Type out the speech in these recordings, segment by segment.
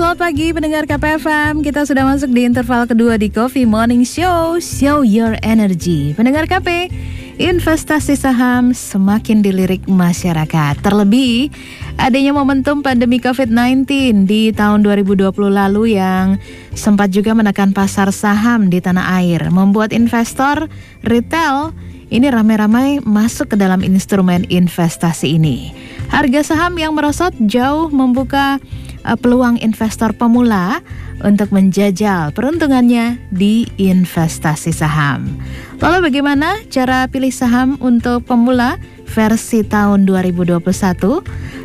Selamat pagi pendengar KP FM. Kita sudah masuk di interval kedua di Coffee Morning Show, Show Your Energy. Pendengar KP, investasi saham semakin dilirik masyarakat. Terlebih, adanya momentum pandemi COVID-19 di tahun 2020 lalu yang sempat juga menekan pasar saham di tanah air, membuat investor retail ini ramai-ramai masuk ke dalam instrumen investasi ini. Harga saham yang merosot jauh membuka peluang investor pemula untuk menjajal peruntungannya di investasi saham. Lalu bagaimana cara pilih saham untuk pemula versi tahun 2021?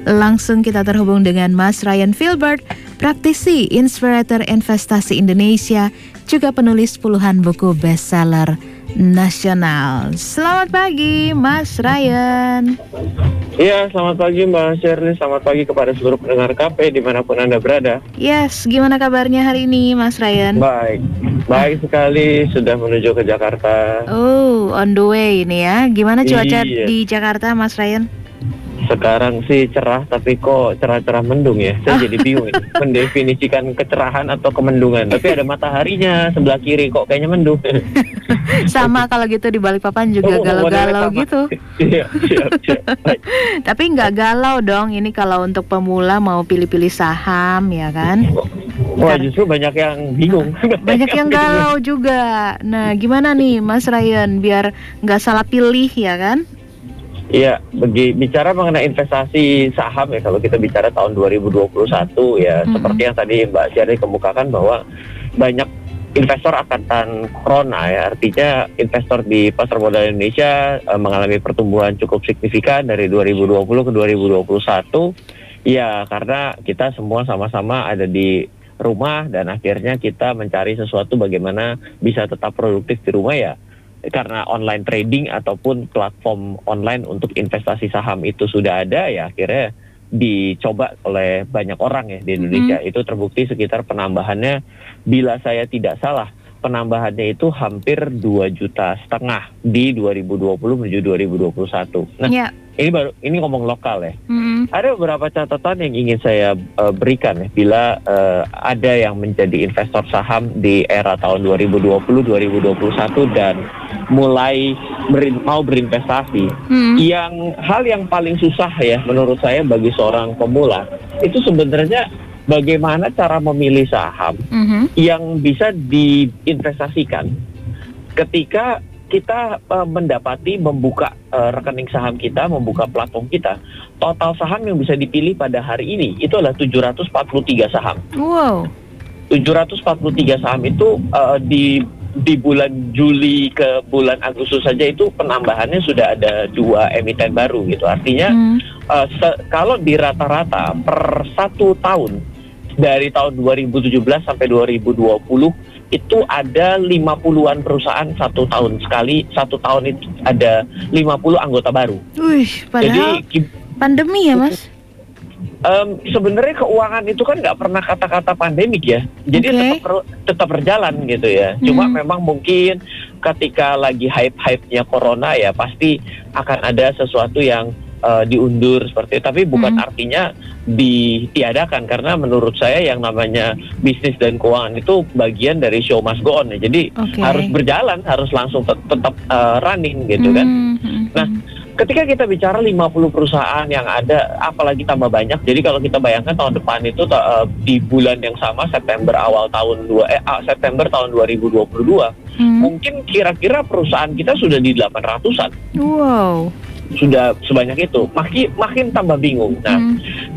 Langsung kita terhubung dengan Mas Ryan Filbert, praktisi inspirator investasi Indonesia, juga penulis puluhan buku bestseller nasional. Selamat pagi Mas Ryan. Iya, selamat pagi Mbak Shirley, selamat pagi kepada seluruh pendengar KP dimanapun Anda berada. Yes, gimana kabarnya hari ini Mas Ryan? Baik, baik sekali, sudah menuju ke Jakarta. Oh, on the way ini ya, gimana cuaca di Jakarta Mas Ryan? Sekarang sih cerah, tapi kok cerah-cerah mendung ya. Saya jadi bingung ini, mendefinisikan kecerahan atau kemendungan. Tapi ada mataharinya sebelah kiri, kok kayaknya mendung. Sama kalau gitu di Balikpapan juga galau-galau gitu. Iya. Tapi nggak galau dong ini kalau untuk pemula mau pilih-pilih saham ya kan. Wah, justru banyak yang bingung. Banyak yang galau juga. Nah, gimana nih Mas Ryan biar nggak salah pilih ya kan? Iya, bicara mengenai investasi saham ya, kalau kita bicara tahun 2021 ya, seperti yang tadi Mbak Syari kemukakan bahwa banyak investor akan corona ya, artinya investor di pasar modal Indonesia mengalami pertumbuhan cukup signifikan dari 2020 ke 2021 ya, karena kita semua sama-sama ada di rumah dan akhirnya kita mencari sesuatu bagaimana bisa tetap produktif di rumah ya, karena online trading ataupun platform online untuk investasi saham itu sudah ada ya, akhirnya dicoba oleh banyak orang ya di Indonesia. Itu terbukti sekitar penambahannya, bila saya tidak salah penambahannya itu hampir 2,5 juta di 2020 menuju 2021. Nah, yeah. Ini ngomong lokal ya. Ada beberapa catatan yang ingin saya berikan ya, bila ada yang menjadi investor saham di era tahun 2020, 2021 dan mulai mau berinvestasi. Yang hal yang paling susah ya menurut saya bagi seorang pemula itu sebenarnya bagaimana cara memilih saham yang bisa diinvestasikan ketika kita mendapati membuka rekening saham kita, membuka platform kita. Total saham yang bisa dipilih pada hari ini itu adalah 743 saham. Wow. 743 saham itu di bulan Juli ke bulan Agustus saja itu penambahannya sudah ada 2 emiten baru gitu. Artinya kalau di rata-rata per 1 tahun dari tahun 2017 sampai 2020 itu ada 50-an perusahaan 1 tahun sekali, 1 tahun itu ada 50 anggota baru. Wih, padahal jadi pandemi ya Mas? Sebenarnya keuangan itu kan nggak pernah kata-kata pandemik ya, jadi tetap berjalan gitu ya. Cuma memang mungkin ketika lagi hype-hypenya corona ya pasti akan ada sesuatu yang diundur seperti itu, tapi bukan artinya ditiadakan, karena menurut saya yang namanya bisnis dan keuangan itu bagian dari show must go on ya, jadi harus berjalan, harus langsung tetap running gitu kan. Nah, ketika kita bicara 50 perusahaan yang ada, apalagi tambah banyak, jadi kalau kita bayangkan tahun depan itu di bulan yang sama September awal September tahun 2022 mungkin kira-kira perusahaan kita sudah di 800-an. Wow. Sudah sebanyak itu, makin tambah bingung. Nah,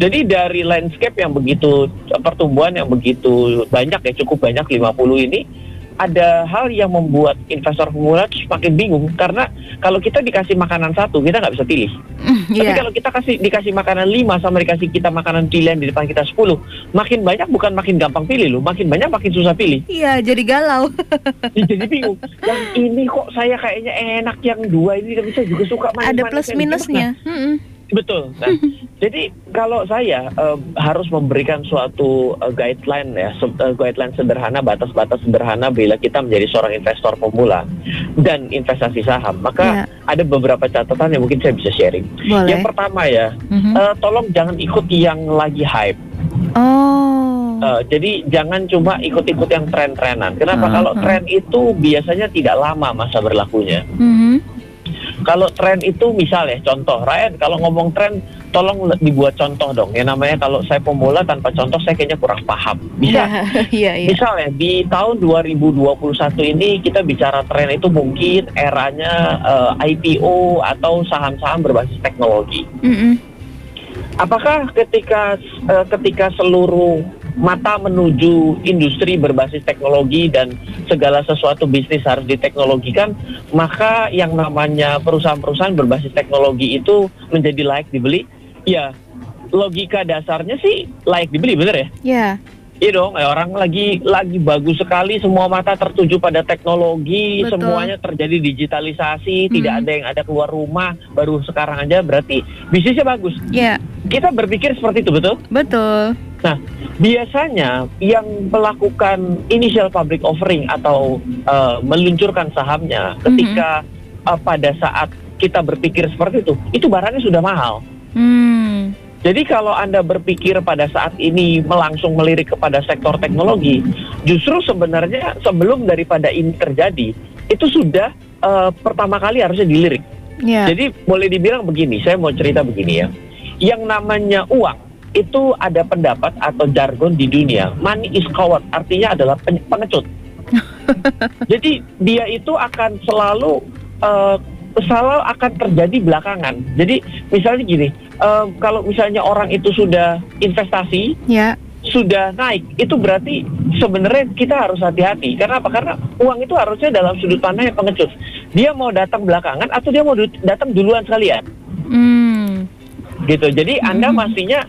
jadi dari landscape yang begitu, pertumbuhan yang begitu banyak ya, cukup banyak 50 ini, ada hal yang membuat investor pemula makin bingung, karena kalau kita dikasih makanan 1 kita nggak bisa pilih. Tapi kalau kita dikasih makanan 5 sama dikasih kita makanan pilihan di depan kita 10, makin banyak bukan makin gampang pilih loh, makin banyak makin susah pilih. Iya, jadi galau. Jadi bingung. Yang ini kok saya kayaknya enak, yang 2 ini tapi saya juga suka. Ada plus minusnya. Betul. Nah, jadi kalau saya harus memberikan suatu guideline ya, guideline sederhana, batas-batas sederhana bila kita menjadi seorang investor pemula dan investasi saham, maka ada beberapa catatan yang mungkin saya bisa sharing. Boleh. Yang pertama ya, tolong jangan ikut yang lagi hype. Oh. Jadi jangan cuma ikut-ikut yang tren-trenan. Kenapa? Kalau tren itu biasanya tidak lama masa berlakunya. Kalau tren itu misalnya contoh, Ryan, kalau ngomong tren tolong dibuat contoh dong. Yang namanya kalau saya pemula tanpa contoh saya kayaknya kurang paham. Bisa. Misalnya di tahun 2021 ini kita bicara tren itu mungkin eranya IPO atau saham-saham berbasis teknologi. Apakah ketika seluruh mata menuju industri berbasis teknologi dan segala sesuatu bisnis harus diteknologikan, maka yang namanya perusahaan-perusahaan berbasis teknologi itu menjadi layak dibeli? Ya, logika dasarnya sih layak dibeli, bener ya? Iya. Iya dong, orang lagi bagus sekali, semua mata tertuju pada teknologi. Betul. Semuanya terjadi digitalisasi, tidak ada yang ada keluar rumah, baru sekarang aja berarti bisnisnya bagus. Iya. Kita berpikir seperti itu, betul? Betul. Nah, biasanya yang melakukan initial public offering atau meluncurkan sahamnya ketika pada saat kita berpikir seperti itu barangnya sudah mahal. Jadi kalau Anda berpikir pada saat ini langsung melirik kepada sektor teknologi, justru sebenarnya sebelum daripada ini terjadi, itu sudah pertama kali harusnya dilirik. Yeah. Jadi boleh dibilang begini, saya mau cerita begini ya. Yang namanya uang, itu ada pendapat atau jargon di dunia, money is coward, artinya adalah pengecut. Jadi dia itu akan selalu akan terjadi belakangan. Jadi misalnya gini, kalau misalnya orang itu sudah investasi, sudah naik, itu berarti sebenarnya kita harus hati-hati. Karena apa? Karena uang itu harusnya dalam sudut pandang yang pengecut. Dia mau datang belakangan atau dia mau datang duluan sekalian. Gitu. Jadi Anda mestinya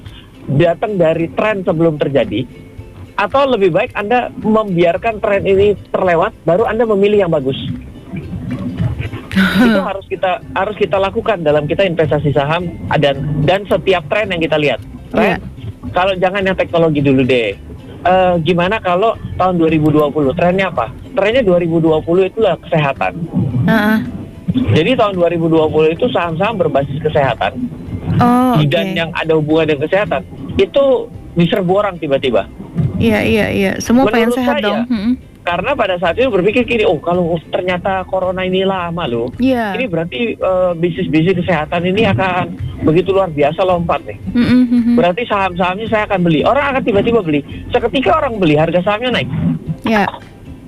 datang dari tren sebelum terjadi. Atau lebih baik Anda membiarkan tren ini terlewat, baru Anda memilih yang bagus. Itu harus kita lakukan dalam kita investasi saham dan setiap tren yang kita lihat. Tren, kalau jangan yang teknologi dulu deh. Gimana kalau tahun 2020 trennya apa? Trennya 2020 itulah kesehatan. Jadi tahun 2020 itu saham-saham berbasis kesehatan. Dan yang ada hubungan dengan kesehatan itu diserbu orang tiba-tiba. Iya. Semua pengen sehat dong. Karena pada saat itu berpikir gini, kalau ternyata corona ini lama loh, ini berarti bisnis-bisnis kesehatan ini akan begitu luar biasa lompat nih. Berarti saham-sahamnya saya akan beli. Orang akan tiba-tiba beli. Seketika orang beli, harga sahamnya naik.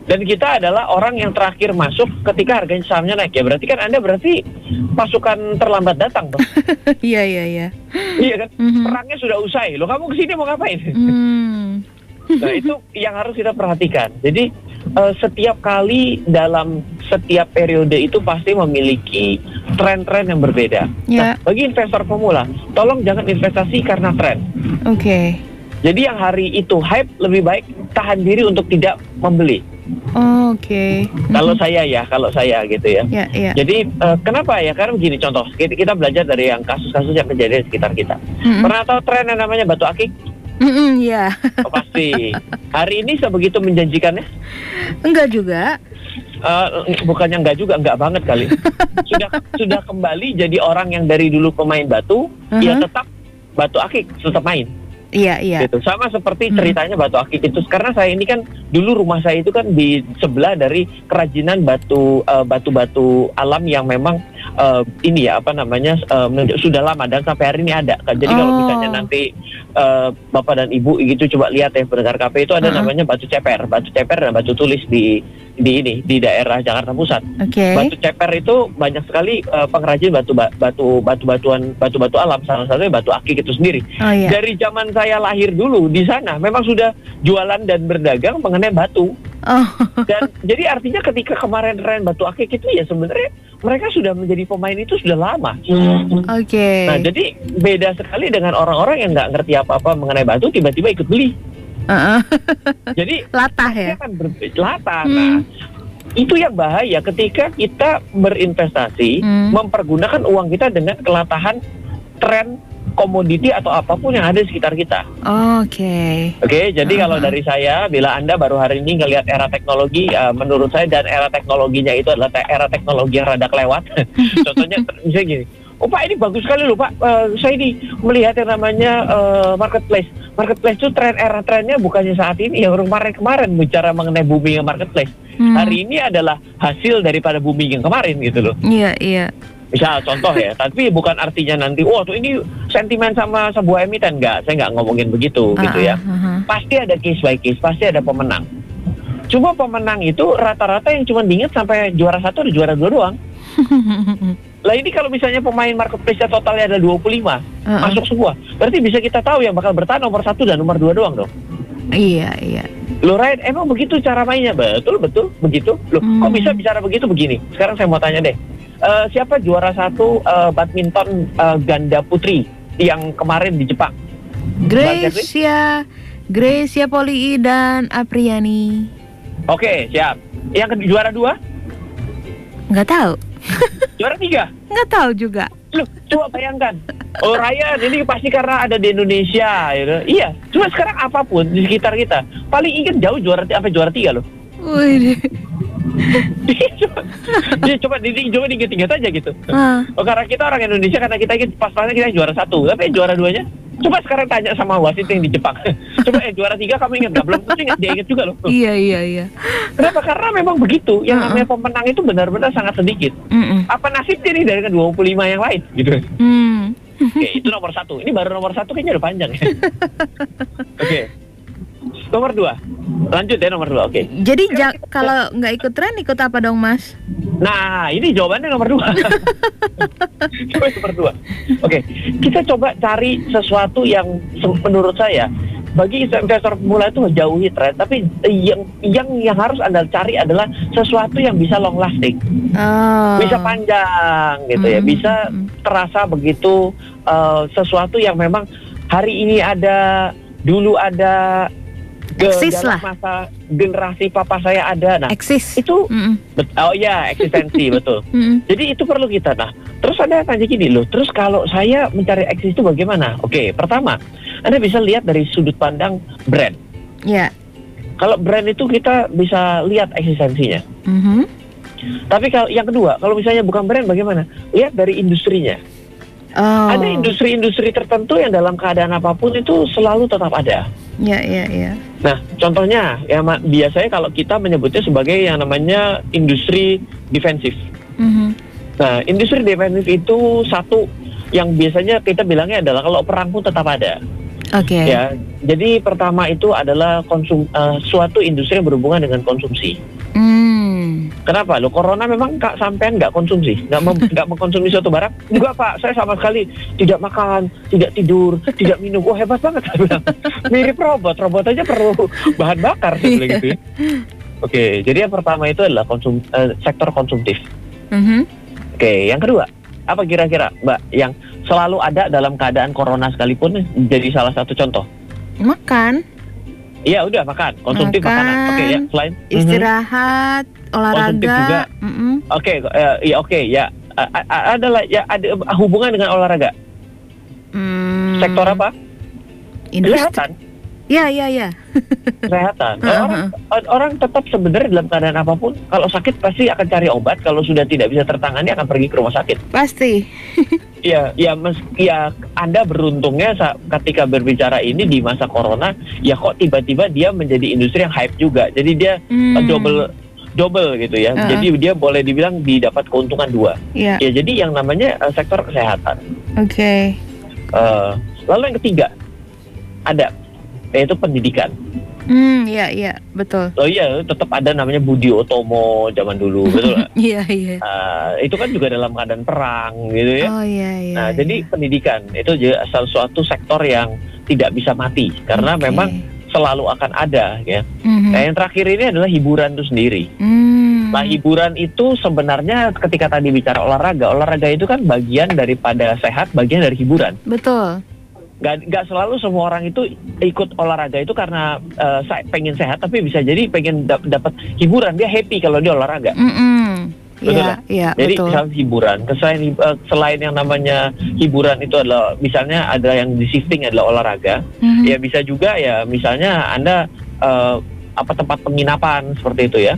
Dan kita adalah orang yang terakhir masuk ketika harga sahamnya naik ya. Berarti kan Anda pasukan terlambat datang dong. Iya. Iya kan, perangnya sudah usai. Loh kamu kesini mau ngapain? Nah itu yang harus kita perhatikan. Jadi setiap kali dalam setiap periode itu pasti memiliki tren-tren yang berbeda. Nah, bagi investor pemula, tolong jangan investasi karena tren. Jadi yang hari itu hype, lebih baik tahan diri untuk tidak membeli. Kalau saya ya, gitu ya. Jadi kenapa ya? Karena begini contoh, kita belajar dari yang kasus-kasus yang kejadian sekitar kita. Pernah tahu tren yang namanya batu akik? Pasti. Hari ini sebegitu menjanjikannya? Enggak juga. Bukannya enggak juga, enggak banget kali. Sudah kembali jadi orang yang dari dulu pemain batu, ya tetap batu akik, tetap main. Iya. Gitu. Sama seperti ceritanya batu akik itu. Karena saya ini kan dulu rumah saya itu kan di sebelah dari kerajinan batu-batu alam yang memang sudah lama dan sampai hari ini ada. Jadi kalau misalnya nanti Bapak dan Ibu gitu coba lihat ya pendengar KP itu ada namanya batu ceper dan batu tulis di daerah Jakarta Pusat. Batu ceper itu banyak sekali pengrajin batu-batuan alam, salah satunya batu akik itu sendiri. Dari zaman saya lahir dulu di sana memang sudah jualan dan berdagang mengenai batu. Dan jadi artinya ketika kemarin tren batu akik itu ya sebenarnya mereka sudah menjadi pemain itu sudah lama. Nah jadi beda sekali dengan orang-orang yang nggak ngerti apa-apa mengenai batu tiba-tiba ikut beli. Jadi latah ya. Kan latah. Nah itu yang bahaya ketika kita berinvestasi mempergunakan uang kita dengan kelatahan tren komoditi atau apapun yang ada di sekitar kita. Oke, jadi kalau dari saya, bila Anda baru hari ini ngelihat era teknologi, menurut saya dan era teknologinya itu adalah era teknologi yang rada kelewat. Contohnya misalnya gini, oh Pak ini bagus sekali loh Pak, saya ini melihat yang namanya marketplace. Marketplace itu tren, era trennya bukannya saat ini, yang kemarin-kemarin bicara mengenai booming marketplace. Hari ini adalah hasil daripada booming yang kemarin gitu loh. Iya, iya. Misal contoh ya, tapi bukan artinya nanti, wah tuh ini sentimen sama sebuah emiten, enggak, saya nggak ngomongin begitu gitu ya. Pasti ada case by case, pasti ada pemenang. Cuma pemenang itu rata-rata yang cuma diingat sampai juara satu dan juara dua doang. Lah ini kalau misalnya pemain marketplace totalnya ada 25, masuk semua, berarti bisa kita tahu yang bakal bertahan nomor satu dan nomor dua doang dong. Iya, iya. Loh Ryan, emang begitu cara mainnya? Betul, begitu. Loh, kok bisa bicara begitu? Begini, sekarang saya mau tanya deh, siapa juara satu badminton ganda putri yang kemarin di Jepang? Greysia Polii dan Apriani. Oke, siap. Yang juara dua? Nggak tahu. Juara tiga? Nggak tahu juga. Loh, coba bayangkan. Oh Ryan, ini pasti karena ada di Indonesia gitu. Iya, cuma sekarang apapun di sekitar kita paling ingat jauh sampai juara tiga loh. Wih. coba diingat-ingat aja gitu. Oh karena kita orang Indonesia, karena kita ingin pas-pasnya kita juara satu. Tapi juara duanya, coba sekarang tanya sama wasit yang di Jepang. Coba juara tiga kamu ingat nggak? Belum tentu ingat, dia ingat juga loh. Iya. Kenapa? Karena memang begitu. Yang namanya pemenang itu benar-benar sangat sedikit. Apa nasibnya nih dari 25 yang lain gitu? Oke, itu nomor satu. Ini baru nomor satu, kayaknya udah panjang ya. Oke. Nomor dua, lanjut ya nomor dua, oke. Jadi kalau nggak ikut tren, ikut apa dong Mas? Nah, ini jawabannya nomor dua. Coba nomor dua. Oke, kita coba cari sesuatu yang menurut saya bagi investor pemula itu menjauhi tren, tapi yang harus Anda cari adalah sesuatu yang bisa long lasting, bisa panjang gitu ya, bisa terasa begitu, sesuatu yang memang hari ini ada, dulu ada. Dalam masa generasi papa saya ada, nah itu oh ya eksistensi. Betul. Jadi itu perlu kita. Nah terus Anda tanya gini loh, terus kalau saya mencari eksis itu bagaimana? Oke, pertama Anda bisa lihat dari sudut pandang brand. Ya. Kalau brand itu kita bisa lihat eksistensinya. Tapi kalau yang kedua, kalau misalnya bukan brand bagaimana? Lihat dari industrinya. Ada industri-industri tertentu yang dalam keadaan apapun itu selalu tetap ada. Iya. Nah, contohnya ya biasanya kalau kita menyebutnya sebagai yang namanya industri defensif. Nah, industri defensif itu satu yang biasanya kita bilangnya adalah kalau perang pun tetap ada. Oke. Ya, jadi pertama itu adalah suatu industri yang berhubungan dengan konsumsi. Kenapa? Loh, corona memang sampean nggak konsumsi, nggak mengkonsumsi suatu barang? Juga Pak, saya sama sekali tidak makan, tidak tidur, tidak minum. Wah hebat banget, saya bilang. Mirip robot aja perlu bahan bakar gitu ya. Oke, jadi yang pertama itu adalah sektor konsumtif. Oke, yang kedua, apa kira-kira Mbak yang selalu ada dalam keadaan corona sekalipun jadi salah satu contoh? Makan. Iya udah, makan, konsumtif makanan. Oke ya, selain istirahat, olahraga juga. Oke ya. Adalah ya ada hubungan dengan olahraga. Sektor apa? Kesehatan. Ya. Kesehatan. Orang tetap sebenarnya dalam keadaan apapun, kalau sakit pasti akan cari obat, kalau sudah tidak bisa tertangani akan pergi ke rumah sakit. Pasti. Ya, Anda beruntungnya ketika berbicara ini di masa corona, ya kok tiba-tiba dia menjadi industri yang hype juga. Jadi dia double gitu ya. Jadi dia boleh dibilang didapat keuntungan dua. Ya, jadi yang namanya sektor kesehatan. Oke. Lalu yang ketiga ada, yaitu pendidikan. Iya, betul. Oh iya, tetap ada namanya Budi Otomo zaman dulu, betul nggak? Iya. Itu kan juga dalam keadaan perang gitu ya. Oh iya. Nah, jadi pendidikan itu juga salah suatu sektor yang tidak bisa mati karena memang selalu akan ada ya. Nah, yang terakhir ini adalah hiburan itu sendiri. Nah, hiburan itu sebenarnya ketika tadi bicara olahraga itu kan bagian daripada sehat, bagian dari hiburan. Betul. Gak selalu semua orang itu ikut olahraga itu karena pengen sehat, tapi bisa jadi pengen dapat hiburan, dia happy kalau dia olahraga. Iya, jadi misalnya hiburan, selain yang namanya hiburan itu adalah misalnya ada yang di shifting adalah olahraga, ya bisa juga ya misalnya Anda apa tempat penginapan seperti itu ya.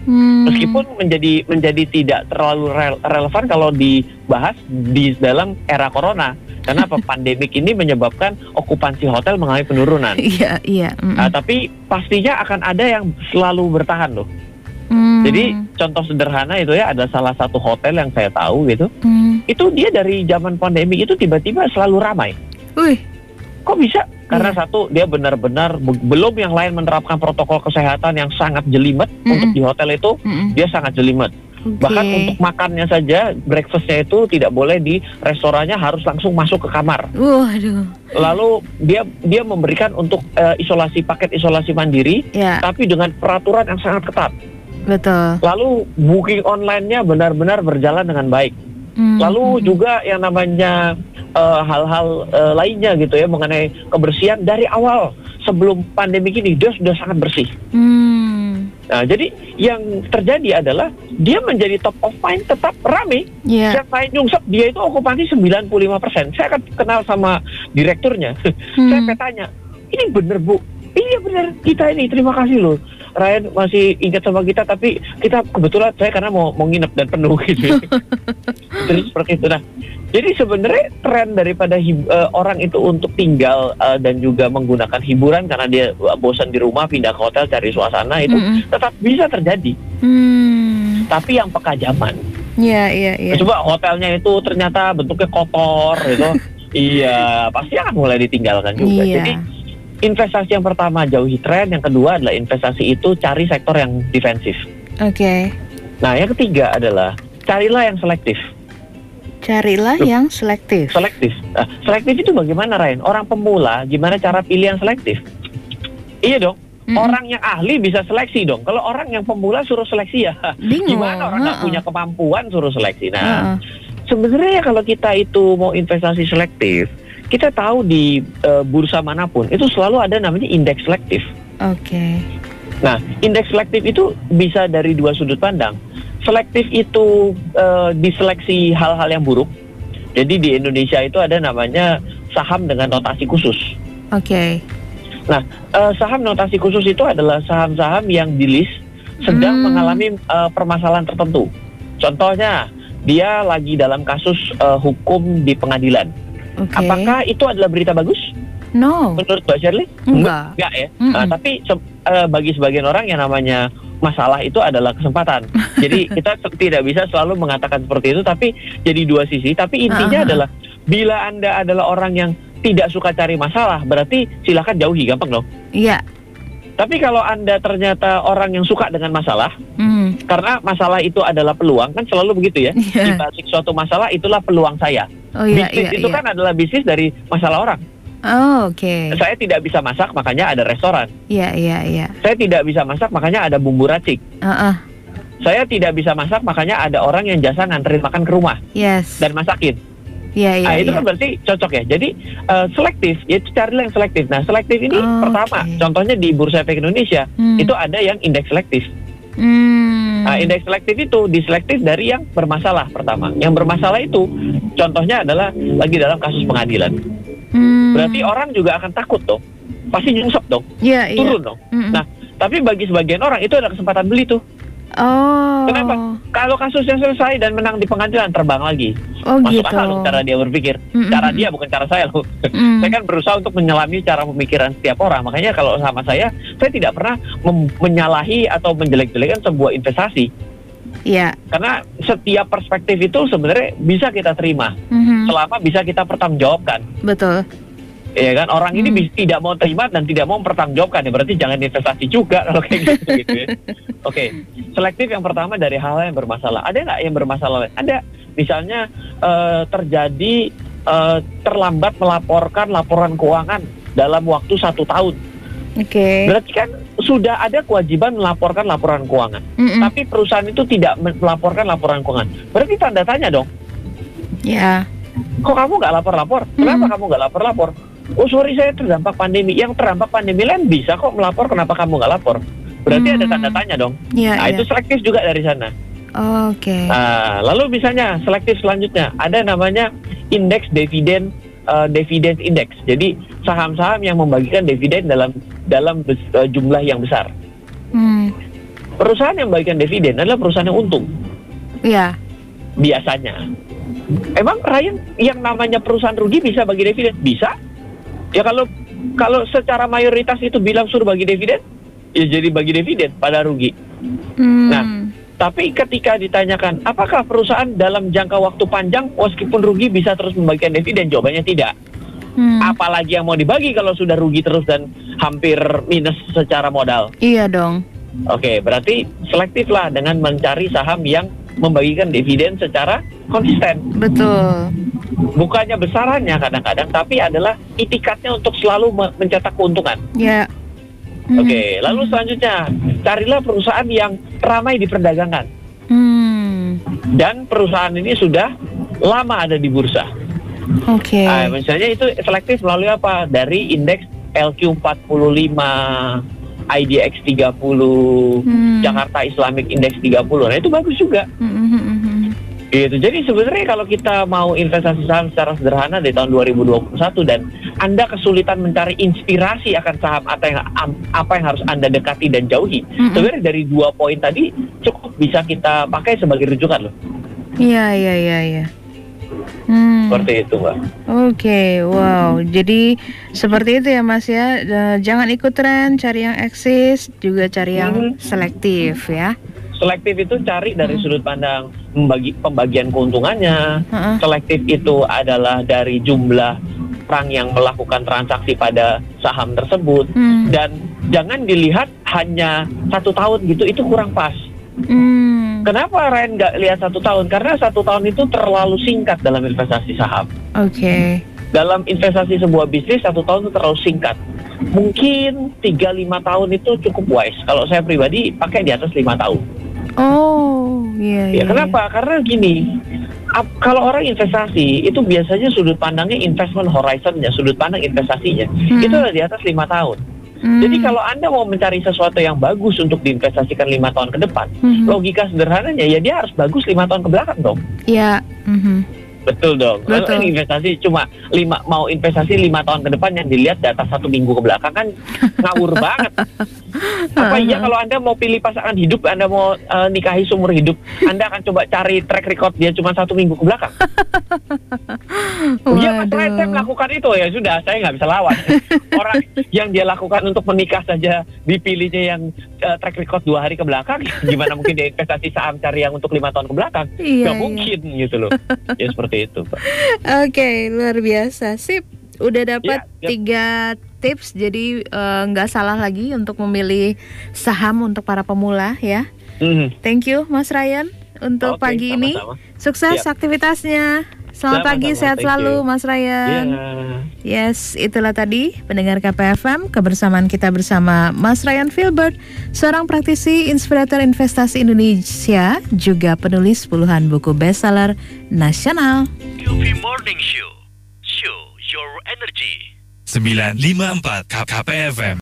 Meskipun menjadi tidak terlalu relevan kalau dibahas di dalam era corona, karena apa pandemik ini menyebabkan okupansi hotel mengalami penurunan. Iya. Tapi pastinya akan ada yang selalu bertahan loh. Jadi contoh sederhana itu ya, ada salah satu hotel yang saya tahu gitu. Itu dia dari zaman pandemi itu tiba-tiba selalu ramai. Kok bisa? Karena satu, dia benar-benar belum yang lain menerapkan protokol kesehatan yang sangat jelimet. Untuk di hotel itu dia sangat jelimet. Bahkan untuk makannya saja, breakfastnya itu tidak boleh di restorannya, harus langsung masuk ke kamar. Aduh. Lalu dia memberikan untuk isolasi, paket isolasi mandiri, tapi dengan peraturan yang sangat ketat. Betul. Lalu booking online-nya benar-benar berjalan dengan baik. Lalu juga yang namanya hal-hal lainnya gitu ya, mengenai kebersihan dari awal sebelum pandemi ini dia sudah sangat bersih. Nah, jadi yang terjadi adalah dia menjadi top of mind, tetap rame. Yang lain nyungsep, dia itu okupansi 95%. Saya akan kenal sama direkturnya. Saya akan tanya, ini bener Bu? Iya bener, kita ini, terima kasih loh Ryan masih ingat sama kita, tapi kita kebetulan saya karena mau nginep dan penuh gitu. Terus seperti itu. Nah, jadi sebenarnya tren daripada orang itu untuk tinggal dan juga menggunakan hiburan karena dia bosan di rumah, pindah ke hotel cari suasana itu tetap bisa terjadi. Tapi yang peka zaman. Iya. Coba hotelnya itu ternyata bentuknya kotor gitu. Iya, pasti akan mulai ditinggalkan juga. Iya. Jadi investasi yang pertama jauhi tren, yang kedua adalah investasi itu cari sektor yang defensif. Nah, yang ketiga adalah carilah yang selektif. Selektif. Nah, selektif itu bagaimana, Ryan? Orang pemula gimana cara pilih yang selektif? Iya dong. Orang yang ahli bisa seleksi dong. Kalau orang yang pemula suruh seleksi ya. Bingung. Gimana orang nggak punya kemampuan suruh seleksi? Nah, sebenarnya kalau kita itu mau investasi selektif, kita tahu di bursa manapun itu selalu ada namanya indeks selektif. Nah, indeks selektif itu bisa dari dua sudut pandang. Selektif itu diseleksi hal-hal yang buruk. Jadi di Indonesia itu ada namanya saham dengan notasi khusus. Nah, saham notasi khusus itu adalah saham-saham yang di list sedang mengalami permasalahan tertentu. Contohnya, dia lagi dalam kasus hukum di pengadilan. Apakah itu adalah berita bagus? No. Menurut Mbak Shirley? Enggak ya. Nah, tapi bagi sebagian orang yang namanya masalah itu adalah kesempatan. Jadi kita tidak bisa selalu mengatakan seperti itu, tapi jadi dua sisi. Tapi intinya adalah bila Anda adalah orang yang tidak suka cari masalah, berarti silakan jauhi, gampang dong. Iya. Tapi kalau Anda ternyata orang yang suka dengan masalah, karena masalah itu adalah peluang, kan selalu begitu ya. Di balik suatu masalah itulah peluang saya. Bisnis itu kan adalah bisnis dari masalah orang. Saya tidak bisa masak, makanya ada restoran. Saya tidak bisa masak, makanya ada bumbu racik. Saya tidak bisa masak, makanya ada orang yang jasa nganterin makan ke rumah dan masakin. Kan berarti cocok ya. Jadi selektif, yaitu carilah yang selektif. Nah, selektif ini pertama, contohnya di Bursa Efek Indonesia itu ada yang indeks selektif. Nah, indeks selektif itu diselektif dari yang bermasalah pertama. Yang bermasalah itu contohnya adalah lagi dalam kasus pengadilan. Berarti orang juga akan takut dong. Pasti nyungsep dong. Turun dong. Nah, tapi bagi sebagian orang itu ada kesempatan beli tuh. Kenapa? Kalau kasusnya selesai dan menang di pengadilan, terbang lagi. Masuk akal loh cara dia berpikir. Cara dia bukan cara saya loh. Saya kan berusaha untuk menyelami cara pemikiran setiap orang. Makanya kalau sama saya tidak pernah menyalahi atau menjelek-jelekan sebuah investasi. Karena setiap perspektif itu sebenarnya bisa kita terima, selama bisa kita pertanggungjawabkan. Iya kan, orang ini tidak mau terima dan tidak mau mempertanggungjawabkan, ya berarti jangan investasi juga kalau kayak gitu. Ya. Selektif yang pertama dari hal yang bermasalah. Ada nggak yang bermasalah? Ada, misalnya terjadi terlambat melaporkan laporan keuangan dalam waktu 1 tahun. Berarti kan sudah ada kewajiban melaporkan laporan keuangan, tapi perusahaan itu tidak melaporkan laporan keuangan. Berarti tanda tanya dong. Kok kamu nggak lapor-lapor? Kenapa kamu nggak lapor-lapor? Oh sorry, saya terdampak pandemi. Yang terdampak pandemi lain bisa kok melapor, kenapa kamu nggak lapor? Berarti ada tanda tanya dong. Itu selektif juga dari sana. Nah, lalu misalnya selektif selanjutnya ada namanya indeks dividen, dividend index. Jadi saham-saham yang membagikan dividen dalam jumlah yang besar. Perusahaan yang bagikan dividen adalah perusahaan yang untung. Iya. Biasanya. Emang Ryan yang namanya perusahaan rugi bisa bagi dividen? Bisa. Ya kalau secara mayoritas itu bilang suruh bagi dividen, ya jadi bagi dividen pada rugi. Nah, tapi ketika ditanyakan apakah perusahaan dalam jangka waktu panjang meskipun rugi bisa terus membagikan dividen, jawabannya tidak. Apalagi yang mau dibagi kalau sudah rugi terus dan hampir minus secara modal. Iya dong. Oke, berarti selektiflah dengan mencari saham yang membagikan dividen secara konsisten. Betul. Bukannya besarannya kadang-kadang, tapi adalah itikatnya untuk selalu mencetak keuntungan. Iya. Oke, lalu selanjutnya carilah perusahaan yang ramai diperdagangkan. Dan perusahaan ini sudah lama ada di bursa. Oke. Misalnya itu selektif melalui apa? Dari indeks LQ45, IDX30, Jakarta Islamic Index 30. Nah, itu bagus juga. Gitu. Jadi sebenarnya kalau kita mau investasi saham secara sederhana di tahun 2021 dan Anda kesulitan mencari inspirasi akan saham atau apa yang harus Anda dekati dan jauhi, sebenarnya dari 2 poin tadi cukup bisa kita pakai sebagai rujukan loh. Iya. Seperti itu, Mbak. Oke, wow. Jadi seperti itu ya, Mas ya. Jangan ikut tren, cari yang eksis, juga cari yang selektif ya. Selektif itu cari dari sudut pandang pembagian keuntungannya. Selektif itu adalah dari jumlah orang yang melakukan transaksi pada saham tersebut. Dan jangan dilihat hanya 1 tahun gitu, itu kurang pas. Kenapa Ryan nggak lihat 1 tahun? Karena 1 tahun itu terlalu singkat dalam investasi saham. Oke. Dalam investasi sebuah bisnis, 1 tahun itu terlalu singkat. Mungkin 3-5 tahun itu cukup wise. Kalau saya pribadi pakai di atas 5 tahun. Oh, iya. Kenapa? Karena gini, kalau orang investasi itu biasanya sudut pandangnya investment horizonnya, sudut pandang investasinya itu ada di atas 5 tahun. Jadi kalau Anda mau mencari sesuatu yang bagus untuk diinvestasikan 5 tahun ke depan, logika sederhananya ya dia harus bagus 5 tahun ke belakang dong. Iya. Betul dong. Betul. Kalau investasi cuma mau investasi 5 tahun ke depan yang dilihat data 1 minggu ke belakang kan ngawur banget. Apa iya kalau Anda mau pilih pasangan hidup, Anda mau nikahi seumur hidup, Anda akan coba cari track record dia cuma 1 minggu ke belakang? Iya, Mas Ryan, saya melakukan itu ya sudah, saya nggak bisa lawan. Orang yang dia lakukan untuk menikah saja dipilihnya yang track record 2 hari ke belakang, gimana mungkin dia investasi saham cari yang untuk 5 tahun ke belakang? Nggak mungkin gitu loh. Ya seperti itu, Pak. Oke, luar biasa. Sip, udah dapat 3 tips, jadi nggak salah lagi untuk memilih saham untuk para pemula ya. Thank you, Mas Ryan, untuk pagi ini. Sukses aktivitasnya. Selamat pagi, sehat selalu, Mas Ryan. Yes, itulah tadi pendengar KPFM, kebersamaan kita bersama Mas Ryan Filbert, seorang praktisi inspirator investasi Indonesia, juga penulis puluhan buku bestseller nasional. Coffee Morning Show, show your energy. 954 KPFM.